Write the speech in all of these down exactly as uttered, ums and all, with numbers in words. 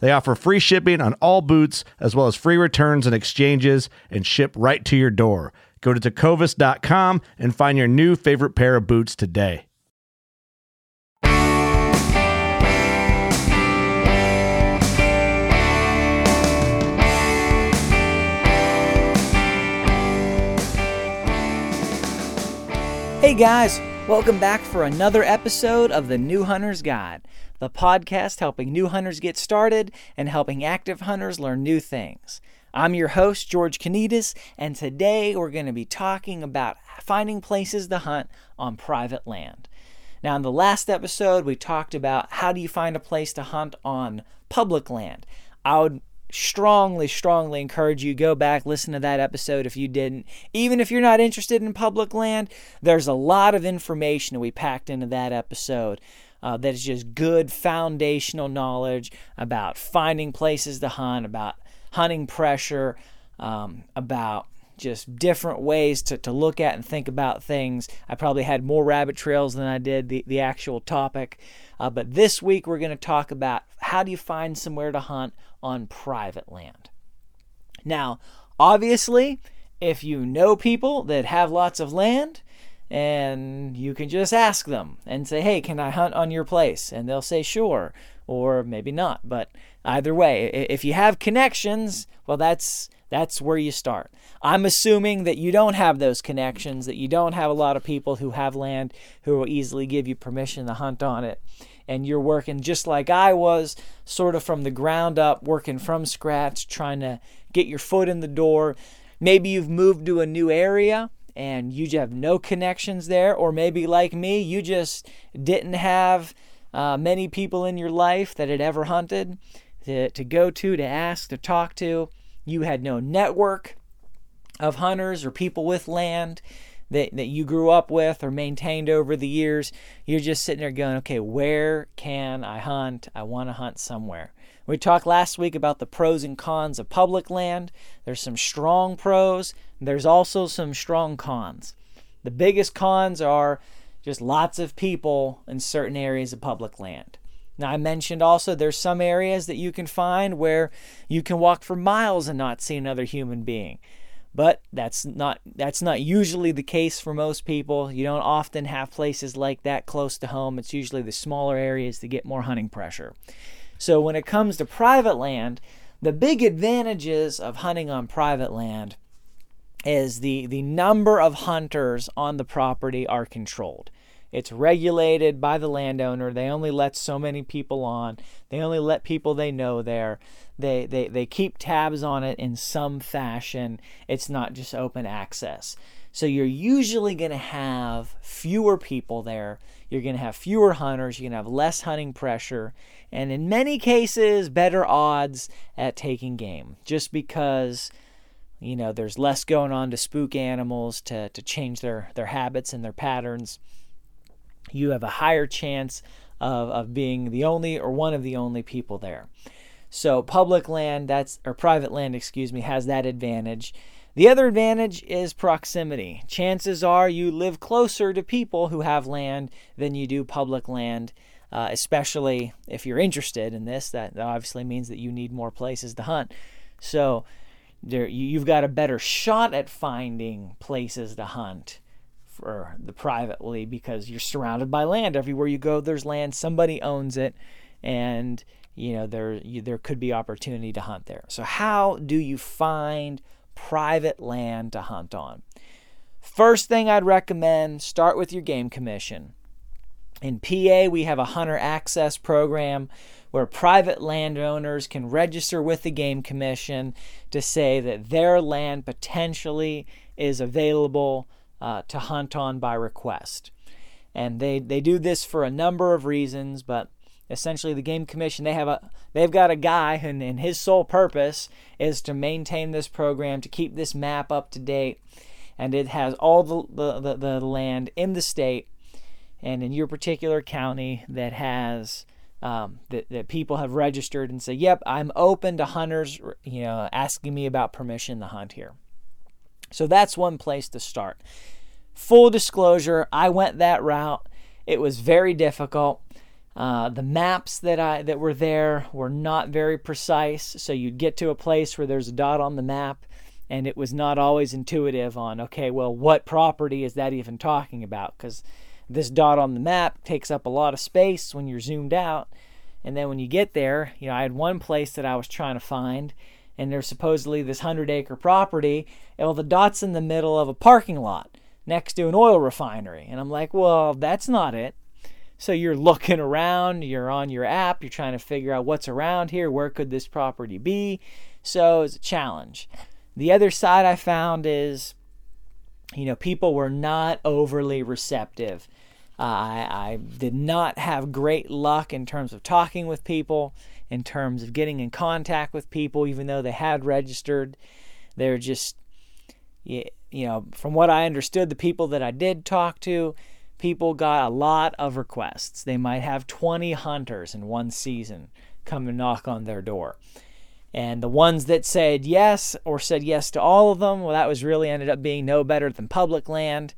They offer free shipping on all boots, as well as free returns and exchanges, and ship right to your door. Go to tecovas dot com and find your new favorite pair of boots today. Hey guys, welcome back for another episode of the New Hunter's Guide, the podcast helping new hunters get started and helping active hunters learn new things. I'm your host, George Kanidis, and today we're going to be talking about finding places to hunt on private land. Now, in the last episode, we talked about how do you find a place to hunt on public land. I would strongly, strongly encourage you, go back, listen to that episode if you didn't. Even if you're not interested in public land, there's a lot of information that we packed into that episode uh, that is just good foundational knowledge about finding places to hunt, about hunting pressure, um, about just different ways to, to look at and think about things. I probably had more rabbit trails than I did the, the actual topic. Uh, but this week we're going to talk about how do you find somewhere to hunt on private land. Now, obviously, if you know people that have lots of land, and you can just ask them and say, hey, can I hunt on your place? And they'll say, sure, or maybe not. But either way, if you have connections, well, that's that's where you start. I'm assuming that you don't have those connections, that you don't have a lot of people who have land who will easily give you permission to hunt on it. And you're working just like I was, sort of from the ground up, working from scratch, trying to get your foot in the door. Maybe you've moved to a new area and you have no connections there. Or maybe like me, you just didn't have uh, many people in your life that had ever hunted to, to go to, to ask, to talk to. You had no network of hunters or people with land that, that you grew up with or maintained over the years. You're just sitting there going, okay, where can I hunt? I want to hunt somewhere. We talked last week about the pros and cons of public land. There's some strong pros. There's also some strong cons. The biggest cons are just lots of people in certain areas of public land. Now, I mentioned also there's some areas that you can find where you can walk for miles and not see another human being. But that's not that's not usually the case for most people. You don't often have places like that close to home. It's usually the smaller areas that get more hunting pressure. So when it comes to private land, the big advantages of hunting on private land is the, the number of hunters on the property are controlled. It's regulated by the landowner. They only let so many people on. They only let people they know there. They, they they keep tabs on it in some fashion. It's not just open access. So you're usually going to have fewer people there. You're going to have fewer hunters. You're going to have less hunting pressure. And in many cases, better odds at taking game. Just because, you know, there's less going on to spook animals, to, to change their, their habits and their patterns. You have a higher chance of, of being the only or one of the only people there. So public land, that's or private land, excuse me, has that advantage. The other advantage is proximity. Chances are you live closer to people who have land than you do public land, uh, especially if you're interested in this. That obviously means that you need more places to hunt. So there, you've got a better shot at finding places to hunt for the privately because you're surrounded by land. Everywhere you go, there's land. Somebody owns it, and you know there you, there could be opportunity to hunt there. So how do you find private land to hunt on? First thing I'd recommend, start with your game commission. In P A, we have a hunter access program where private landowners can register with the game commission to say that their land potentially is available uh, to hunt on by request. And they, they do this for a number of reasons, but essentially the game commission, they have a they've got a guy, and, and his sole purpose is to maintain this program, to keep this map up to date, and it has all the the, the, the land in the state and in your particular county that has um, that, that people have registered and say, yep, I'm open to hunters, you know, asking me about permission to hunt here. So that's one place to start. Full disclosure, I went that route. It was very difficult. Uh, the maps that I that were there were not very precise, so you'd get to a place where there's a dot on the map, and it was not always intuitive on, okay, well, what property is that even talking about? Because this dot on the map takes up a lot of space when you're zoomed out, and then when you get there, you know, I had one place that I was trying to find, and there's supposedly this hundred-acre property, and well, the dot's in the middle of a parking lot next to an oil refinery, and I'm like, well, that's not it. So you're looking around, you're on your app, you're trying to figure out what's around here, where could this property be? So it's a challenge. The other side I found is, you know, people were not overly receptive. Uh, I, I did not have great luck in terms of talking with people, in terms of getting in contact with people, even though they had registered. They're just, you know, from what I understood, the people that I did talk to, people got a lot of requests. They might have twenty hunters in one season come and knock on their door. And the ones that said yes, or said yes to all of them, well, that was really ended up being no better than public land.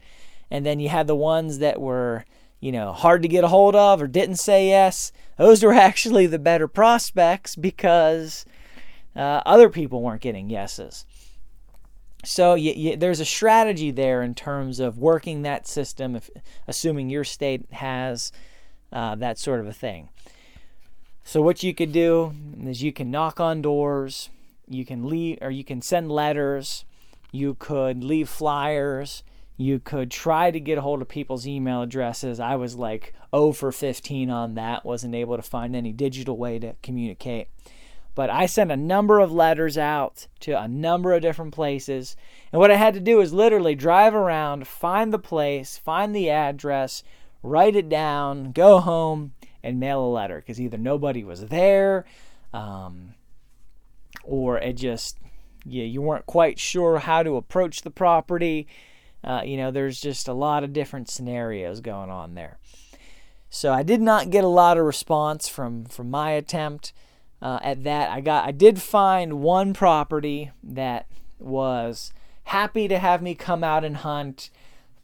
And then you had the ones that were, you know, hard to get a hold of or didn't say yes. Those were actually the better prospects because uh, other people weren't getting yeses. So you, you, there's a strategy there in terms of working that system, if, assuming your state has uh, that sort of a thing. So what you could do is you can knock on doors, you can leave, or you can send letters, you could leave flyers, you could try to get a hold of people's email addresses. I was like oh for fifteen on that, wasn't able to find any digital way to communicate. But I sent a number of letters out to a number of different places. And what I had to do is literally drive around, find the place, find the address, write it down, go home, and mail a letter. Because either nobody was there, um, or it just, yeah, you weren't quite sure how to approach the property. Uh, you know, there's just a lot of different scenarios going on there. So I did not get a lot of response from, from my attempt. Uh, at that, I got I did find one property that was happy to have me come out and hunt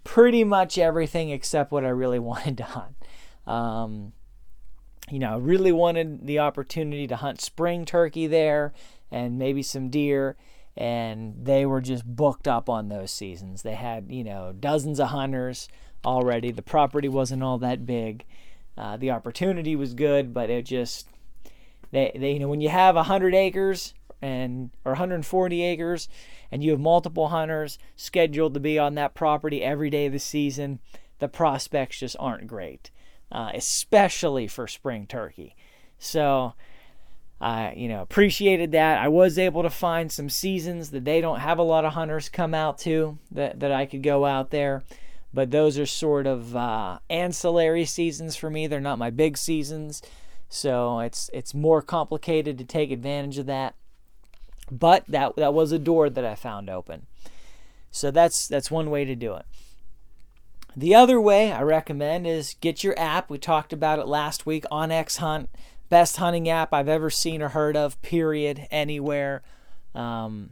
pretty much everything except what I really wanted to hunt. Um, you know, I really wanted the opportunity to hunt spring turkey there and maybe some deer, and they were just booked up on those seasons. They had, you know, dozens of hunters already. The property wasn't all that big. Uh, the opportunity was good, but it just... They, they, you know, when you have one hundred acres and or one hundred forty acres and you have multiple hunters scheduled to be on that property every day of the season, the prospects just aren't great, uh, especially for spring turkey. So I, uh, you know, appreciated that. I was able to find some seasons that they don't have a lot of hunters come out to that, that I could go out there. But those are sort of uh, ancillary seasons for me. They're not my big seasons. So it's it's more complicated to take advantage of that, but that that was a door that I found open. So that's that's one way to do it. The other way I recommend is get your app. We talked about it last week. OnX Hunt, best hunting app I've ever seen or heard of. Period. Anywhere. Um,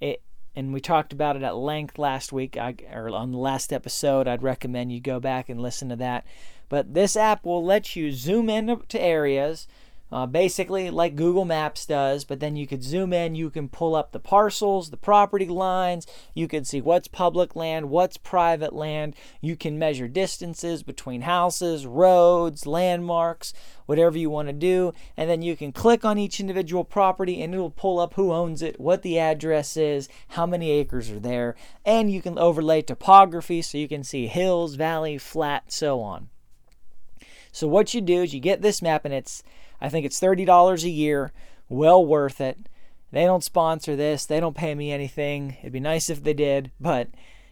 it and we talked about it at length last week, I, or on the last episode. I'd recommend you go back and listen to that. But this app will let you zoom in to areas, uh, basically like Google Maps does, but then you could zoom in, you can pull up the parcels, the property lines, you can see what's public land, what's private land, you can measure distances between houses, roads, landmarks, whatever you want to do, and then you can click on each individual property and it'll pull up who owns it, what the address is, how many acres are there, and you can overlay topography so you can see hills, valley, flat, so on. So what you do is you get this map, and it's, I think it's thirty dollars a year, well worth it. They don't sponsor this. They don't pay me anything. It'd be nice if they did, but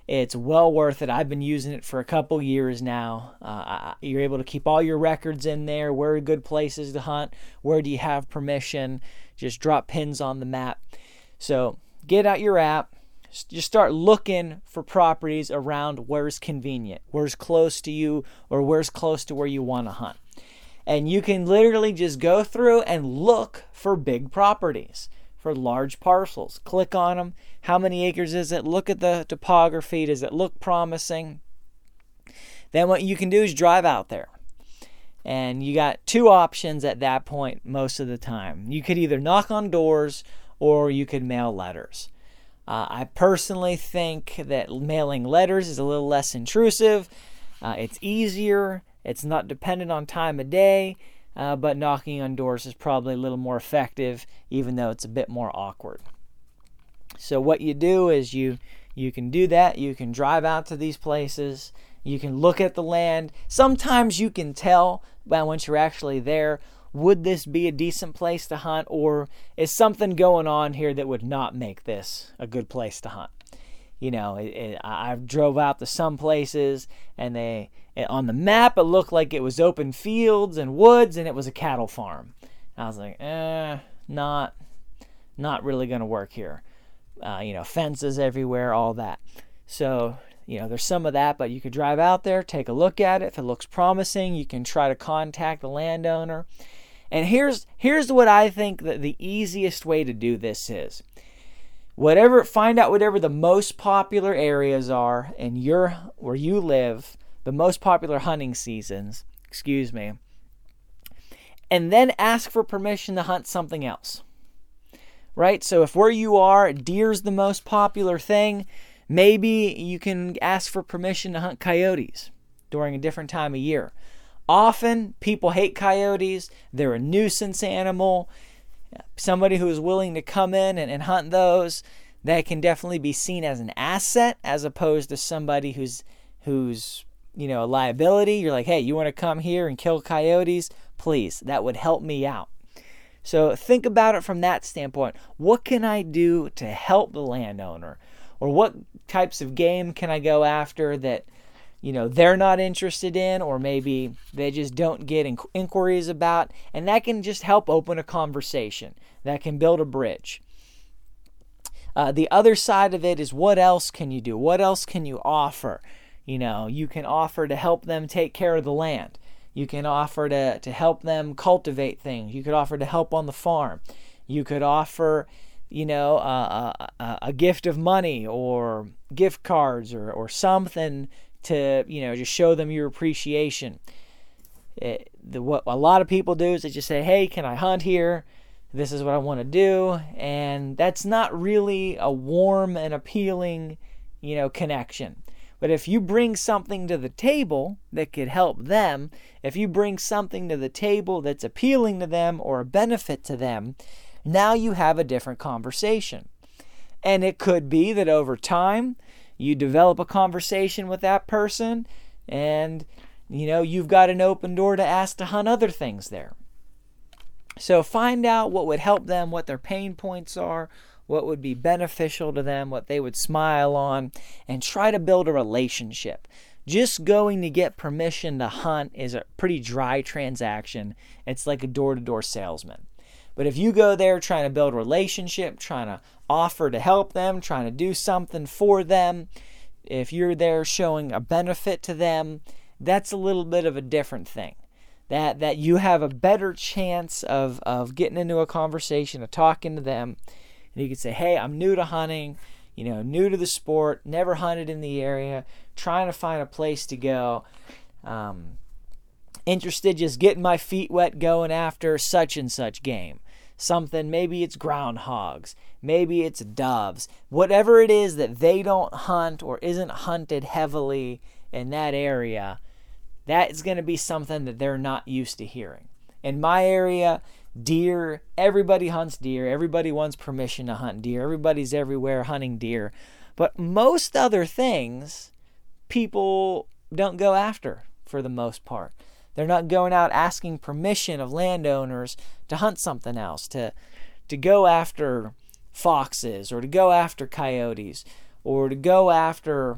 it's well worth it. I've been using it for a couple years now. Uh, you're able to keep all your records in there. Where are good places to hunt? Where do you have permission? Just drop pins on the map. So get out your app. Just start looking for properties around where's convenient, where's close to you, or where's close to where you want to hunt. And you can literally just go through and look for big properties, for large parcels. Click on them. How many acres is it? Look at the topography. Does it look promising? Then what you can do is drive out there. And you got two options at that point most of the time. You could either knock on doors or you could mail letters. Uh, I personally think that mailing letters is a little less intrusive. Uh, it's easier. It's not dependent on time of day. Uh, but knocking on doors is probably a little more effective, even though it's a bit more awkward. So what you do is you you can do that. You can drive out to these places. You can look at the land. Sometimes you can tell by once you're actually there, would this be a decent place to hunt, or is something going on here that would not make this a good place to hunt? You know, it, it, I drove out to some places, and they it, on the map it looked like it was open fields and woods, and it was a cattle farm. And I was like, eh, not, not really going to work here. Uh, you know, fences everywhere, all that. So, you know, there's some of that, but you could drive out there, take a look at it. If it looks promising, you can try to contact the landowner. And here's here's what I think that the easiest way to do this is. Whatever, find out whatever the most popular areas are in your where you live, the most popular hunting seasons, excuse me, and then ask for permission to hunt something else. Right? So if where you are, deer's the most popular thing, maybe you can ask for permission to hunt coyotes during a different time of year. Often, people hate coyotes. They're a nuisance animal. Somebody who is willing to come in and, and hunt those, that can definitely be seen as an asset as opposed to somebody who's, who's you know, a liability. You're like, hey, you want to come here and kill coyotes? Please, that would help me out. So think about it from that standpoint. What can I do to help the landowner? Or what types of game can I go after that, you know, they're not interested in, or maybe they just don't get inqu- inquiries about, and that can just help open a conversation. That can build a bridge. Uh, the other side of it is, what else can you do? What else can you offer? You know, you can offer to help them take care of the land. You can offer to, to help them cultivate things. You could offer to help on the farm. You could offer, you know, uh, a, a gift of money or gift cards or, or something to, you know, just show them your appreciation. It, the, what a lot of people do is they just say, hey, can I hunt here? This is what I want to do. And that's not really a warm and appealing, you know, connection. But if you bring something to the table that could help them, if you bring something to the table that's appealing to them or a benefit to them, now you have a different conversation. And it could be that over time, you develop a conversation with that person and, you know, you've got an open door to ask to hunt other things there. So find out what would help them, what their pain points are, what would be beneficial to them, what they would smile on, and try to build a relationship. Just going to get permission to hunt is a pretty dry transaction. It's like a door-to-door salesman. But if you go there trying to build a relationship, trying to offer to help them, trying to do something for them, if you're there showing a benefit to them, that's a little bit of a different thing. That that you have a better chance of, of getting into a conversation, of talking to them. And you can say, hey, I'm new to hunting. you know, new to the sport, never hunted in the area, trying to find a place to go, um, interested just getting my feet wet going after such and such game. Something, maybe it's groundhogs, maybe it's doves, whatever it is that they don't hunt or isn't hunted heavily in that area, that is going to be something that they're not used to hearing. In my area, deer, everybody hunts deer, everybody wants permission to hunt deer, everybody's everywhere hunting deer, but most other things people don't go after for the most part. They're not going out asking permission of landowners to hunt something else, to to go after foxes or to go after coyotes or to go after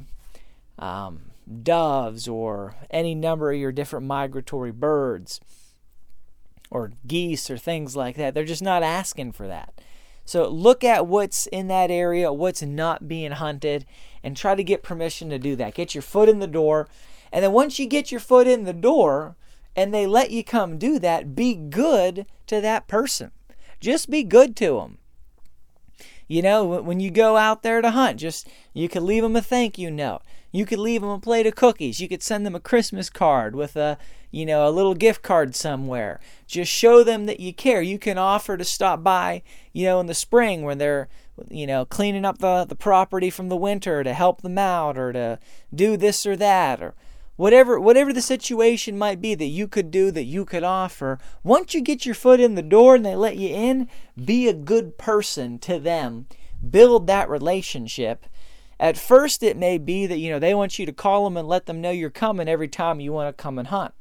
um, doves or any number of your different migratory birds or geese or things like that. They're just not asking for that. So look at what's in that area, what's not being hunted, and try to get permission to do that. Get your foot in the door. And then once you get your foot in the door, and they let you come do that, be good to that person. Just be good to them. You know, when you go out there to hunt, just you could leave them a thank you note. You could leave them a plate of cookies. You could send them a Christmas card with a, you know, a little gift card somewhere. Just show them that you care. You can offer to stop by, you know, in the spring when they're, you know, cleaning up the, the property from the winter, to help them out or to do this or that, or Whatever whatever the situation might be that you could do, that you could offer, once you get your foot in the door and they let you in, be a good person to them. Build that relationship. At first, it may be that, you know, they want you to call them and let them know you're coming every time you want to come and hunt.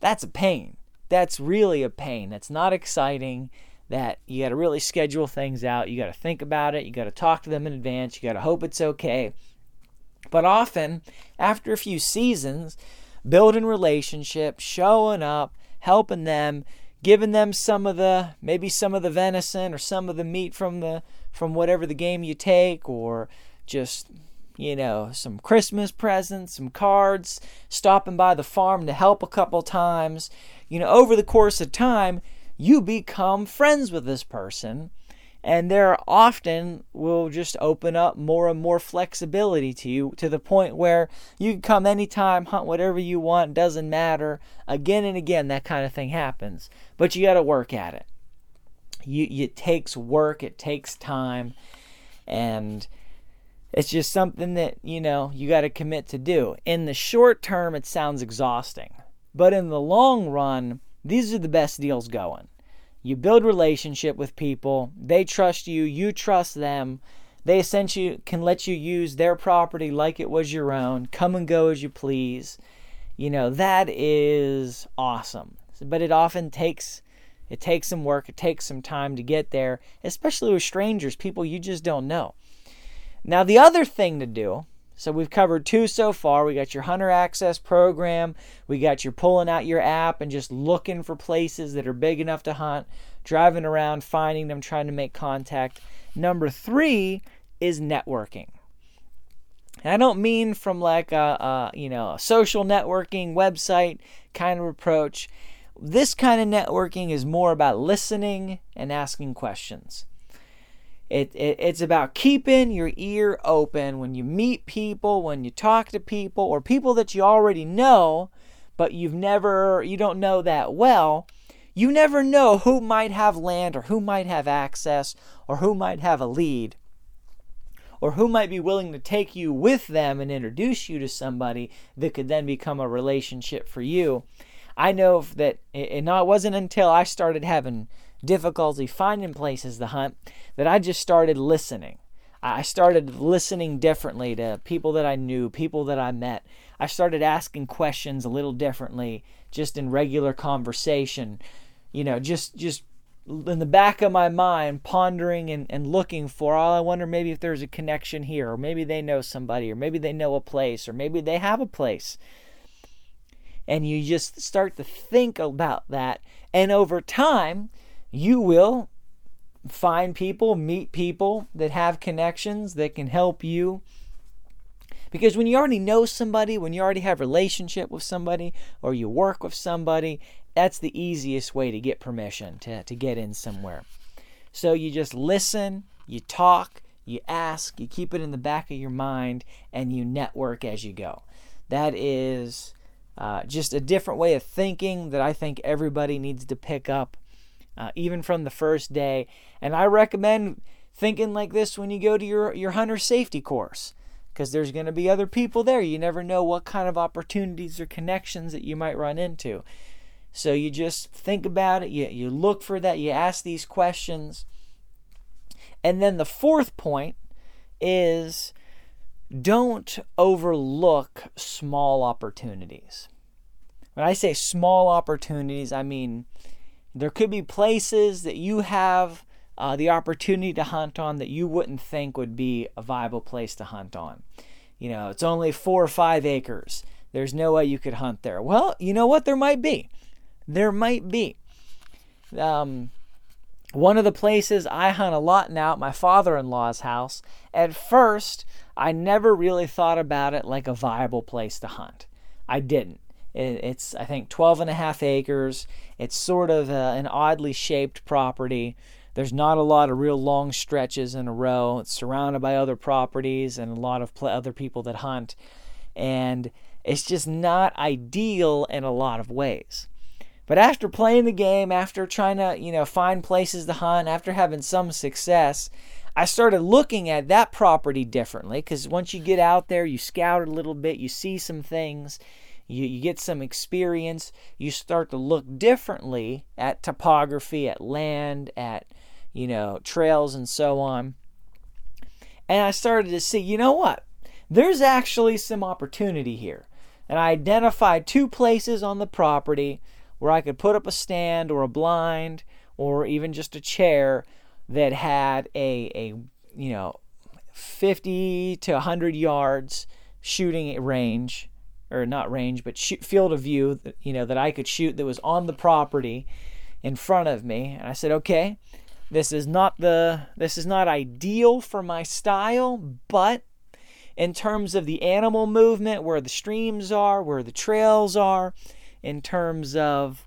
That's a pain. That's really a pain. That's not exciting. That you got to really schedule things out. You got to think about it. You got to talk to them in advance. You got to hope it's okay. But often, after a few seasons, building relationships, showing up, helping them, giving them some of the, maybe some of the venison or some of the meat from the from whatever the game you take, or just, you know, some Christmas presents, some cards, stopping by the farm to help a couple times. You know, over the course of time, you become friends with this person. And there often will just open up more and more flexibility to you, to the point where you can come anytime, hunt whatever you want, doesn't matter. Again and again, that kind of thing happens. But you got to work at it. You, it takes work, it takes time, and it's just something that, you know, you got to commit to do. In the short term, it sounds exhausting. But in the long run, these are the best deals going. You build relationship with people. They trust you. You trust them. They essentially can let you use their property like it was your own. Come and go as you please. You know, that is awesome. But it often takes, it takes some work. It takes some time to get there, especially with strangers, people you just don't know. Now, the other thing to do, so we've covered two so far. We got your hunter access program. We got your pulling out your app and just looking for places that are big enough to hunt, driving around, finding them, trying to make contact. Number three is networking. And I don't mean from like a, a you know, a social networking website kind of approach. This kind of networking is more about listening and asking questions. It, it it's about keeping your ear open when you meet people, when you talk to people, or people that you already know, but you've never, you don't know that well. You never know who might have land, or who might have access, or who might have a lead, or who might be willing to take you with them and introduce you to somebody that could then become a relationship for you. I know that it, it wasn't until I started having difficulty finding places to hunt that I just started listening. I started listening differently to people that I knew, people that I met. I started asking questions a little differently, just in regular conversation, you know, just just in the back of my mind, pondering and, and looking for, oh, I wonder maybe if there's a connection here, or maybe they know somebody, or maybe they know a place, or maybe they have a place. And you just start to think about that. And over time, you will find people, meet people that have connections that can help you. Because when you already know somebody, when you already have a relationship with somebody, or you work with somebody, that's the easiest way to get permission to, to get in somewhere. So you just listen, you talk, you ask, you keep it in the back of your mind, and you network as you go. That is uh, just a different way of thinking that I think everybody needs to pick up, uh, even from the first day. And I recommend thinking like this when you go to your, your hunter safety course, because there's going to be other people there. You never know what kind of opportunities or connections that you might run into. So you just think about it, you, you look for that, you ask these questions. And then the fourth point is don't overlook small opportunities. When I say small opportunities, I mean there could be places that you have uh, the opportunity to hunt on that you wouldn't think would be a viable place to hunt on. You know, it's only four or five acres. There's no way you could hunt there. Well, you know what? There might be. There might be. Um, one of the places I hunt a lot now at my father-in-law's house, at first, I never really thought about it like a viable place to hunt. I didn't. It, it's, I think, twelve and a half acres. It's sort of a, an oddly shaped property. There's not a lot of real long stretches in a row. It's surrounded by other properties and a lot of pl- other people that hunt. And it's just not ideal in a lot of ways. But after playing the game, after trying to, you know, find places to hunt, after having some success, I started looking at that property differently, because once you get out there, you scout a little bit, you see some things, you, you get some experience, you start to look differently at topography, at land, at, you know, trails and so on. And I started to see, you know what? There's actually some opportunity here. And I identified two places on the property where I could put up a stand or a blind or even just a chair that had a, a you know, fifty to one hundred yards shooting range, or not range, but shoot, field of view, you know, that I could shoot that was on the property in front of me. And I said, okay, this is not the this is not ideal for my style, but in terms of the animal movement, where the streams are, where the trails are, in terms of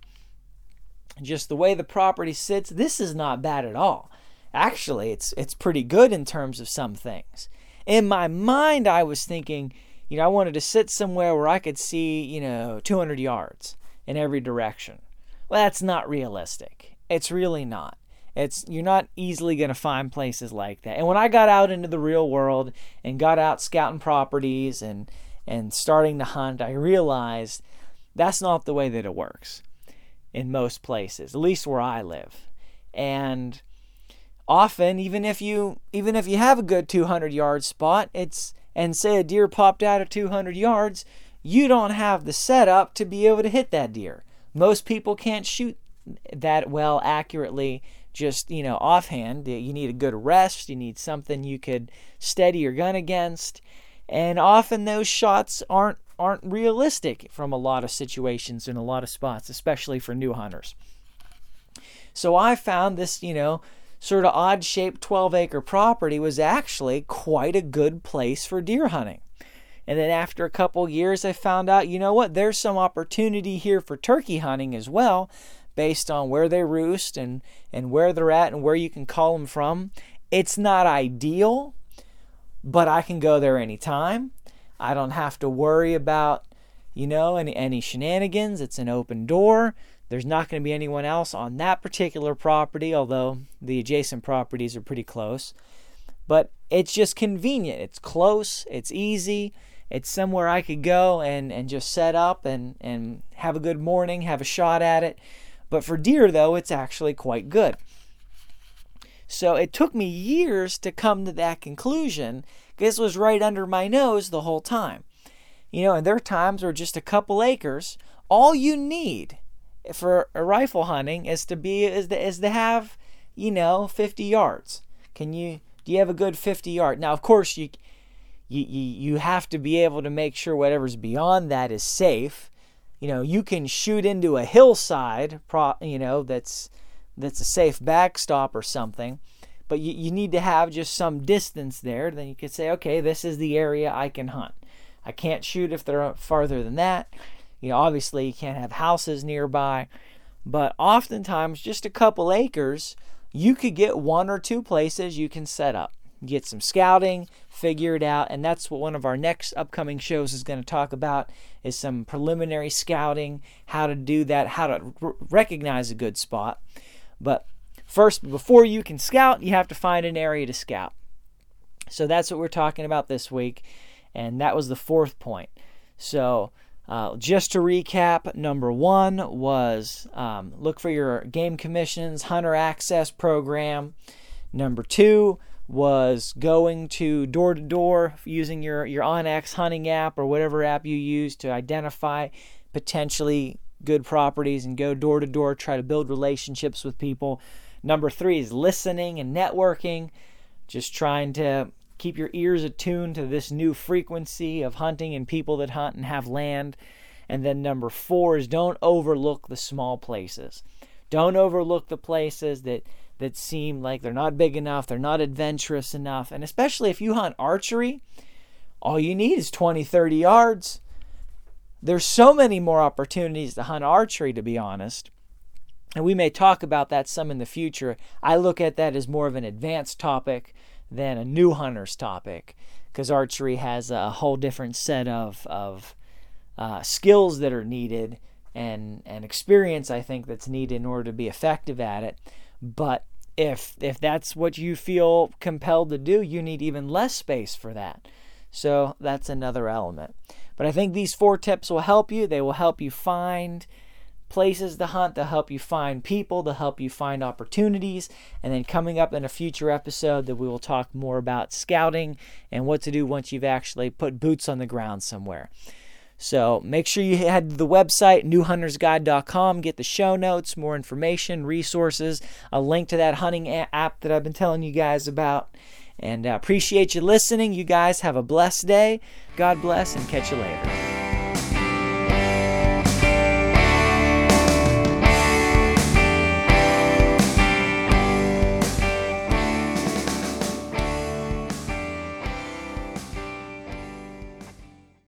just the way the property sits, this is not bad at all. Actually, it's it's pretty good in terms of some things. In my mind, I was thinking, you know, I wanted to sit somewhere where I could see, you know, two hundred yards in every direction. Well, that's not realistic. It's really not. It's, you're not easily going to find places like that. And when I got out into the real world and got out scouting properties and, and starting to hunt, I realized that's not the way that it works in most places, at least where I live. And often, even if you even if you have a good two hundred yard spot, it's and say a deer popped out at two hundred yards, you don't have the setup to be able to hit that deer. Most people can't shoot that well accurately. Just, you know, offhand, you need a good rest, you need something you could steady your gun against, and often those shots aren't aren't realistic from a lot of situations in a lot of spots, especially for new hunters. So I found this, you know, sort of odd-shaped twelve acre property was actually quite a good place for deer hunting. And then after a couple years, I found out, you know what, there's some opportunity here for turkey hunting as well, based on where they roost and, and where they're at and where you can call them from. It's not ideal, but I can go there anytime. I don't have to worry about, you know, any, any shenanigans. It's an open door. There's not going to be anyone else on that particular property, although the adjacent properties are pretty close. But it's just convenient. It's close. It's easy. It's somewhere I could go and, and just set up and, and have a good morning, have a shot at it. But for deer, though, it's actually quite good. So it took me years to come to that conclusion. This was right under my nose the whole time. You know, and there are times where just a couple acres, all you need for a rifle hunting is to be is to, is to have, you know, fifty yards. Can you do you have a good fifty yard? Now, of course, you you you have to be able to make sure whatever's beyond that is safe. You know, you can shoot into a hillside, you know, that's that's a safe backstop or something, but you, you need to have just some distance there. Then you could say, okay, this is the area I can hunt. I can't shoot if they're farther than that. You know, obviously you can't have houses nearby, but oftentimes just a couple acres, you could get one or two places you can set up. get some scouting, figure it out, and that's what one of our next upcoming shows is going to talk about, is some preliminary scouting, how to do that, how to r- recognize a good spot. But first, before you can scout, you have to find an area to scout. So that's what we're talking about this week, and that was the fourth point. So uh, just to recap, number one was um, look for your game commissions, hunter access program. Number two was going to door-to-door using your, your OnX hunting app or whatever app you use to identify potentially good properties and go door-to-door, try to build relationships with people. Number three is listening and networking, just trying to keep your ears attuned to this new frequency of hunting and people that hunt and have land. And then number four is don't overlook the small places. Don't overlook the places that that seem like they're not big enough, they're not adventurous enough. And especially if you hunt archery, all you need is twenty, thirty yards. There's so many more opportunities to hunt archery, to be honest. And we may talk about that some in the future. I look at that as more of an advanced topic than a new hunter's topic, because archery has a whole different set of, of uh, skills that are needed and, and experience, I think, that's needed in order to be effective at it. But if if that's what you feel compelled to do, you need even less space for that. So that's another element. But I think these four tips will help you. They will help you find places to hunt, they'll help you find people, they'll help you find opportunities. And then coming up in a future episode, that we will talk more about scouting and what to do once you've actually put boots on the ground somewhere. So make sure you head to the website, new hunters guide dot com, get the show notes, more information, resources, a link to that hunting app that I've been telling you guys about. And I appreciate you listening. You guys have a blessed day. God bless, and catch you later.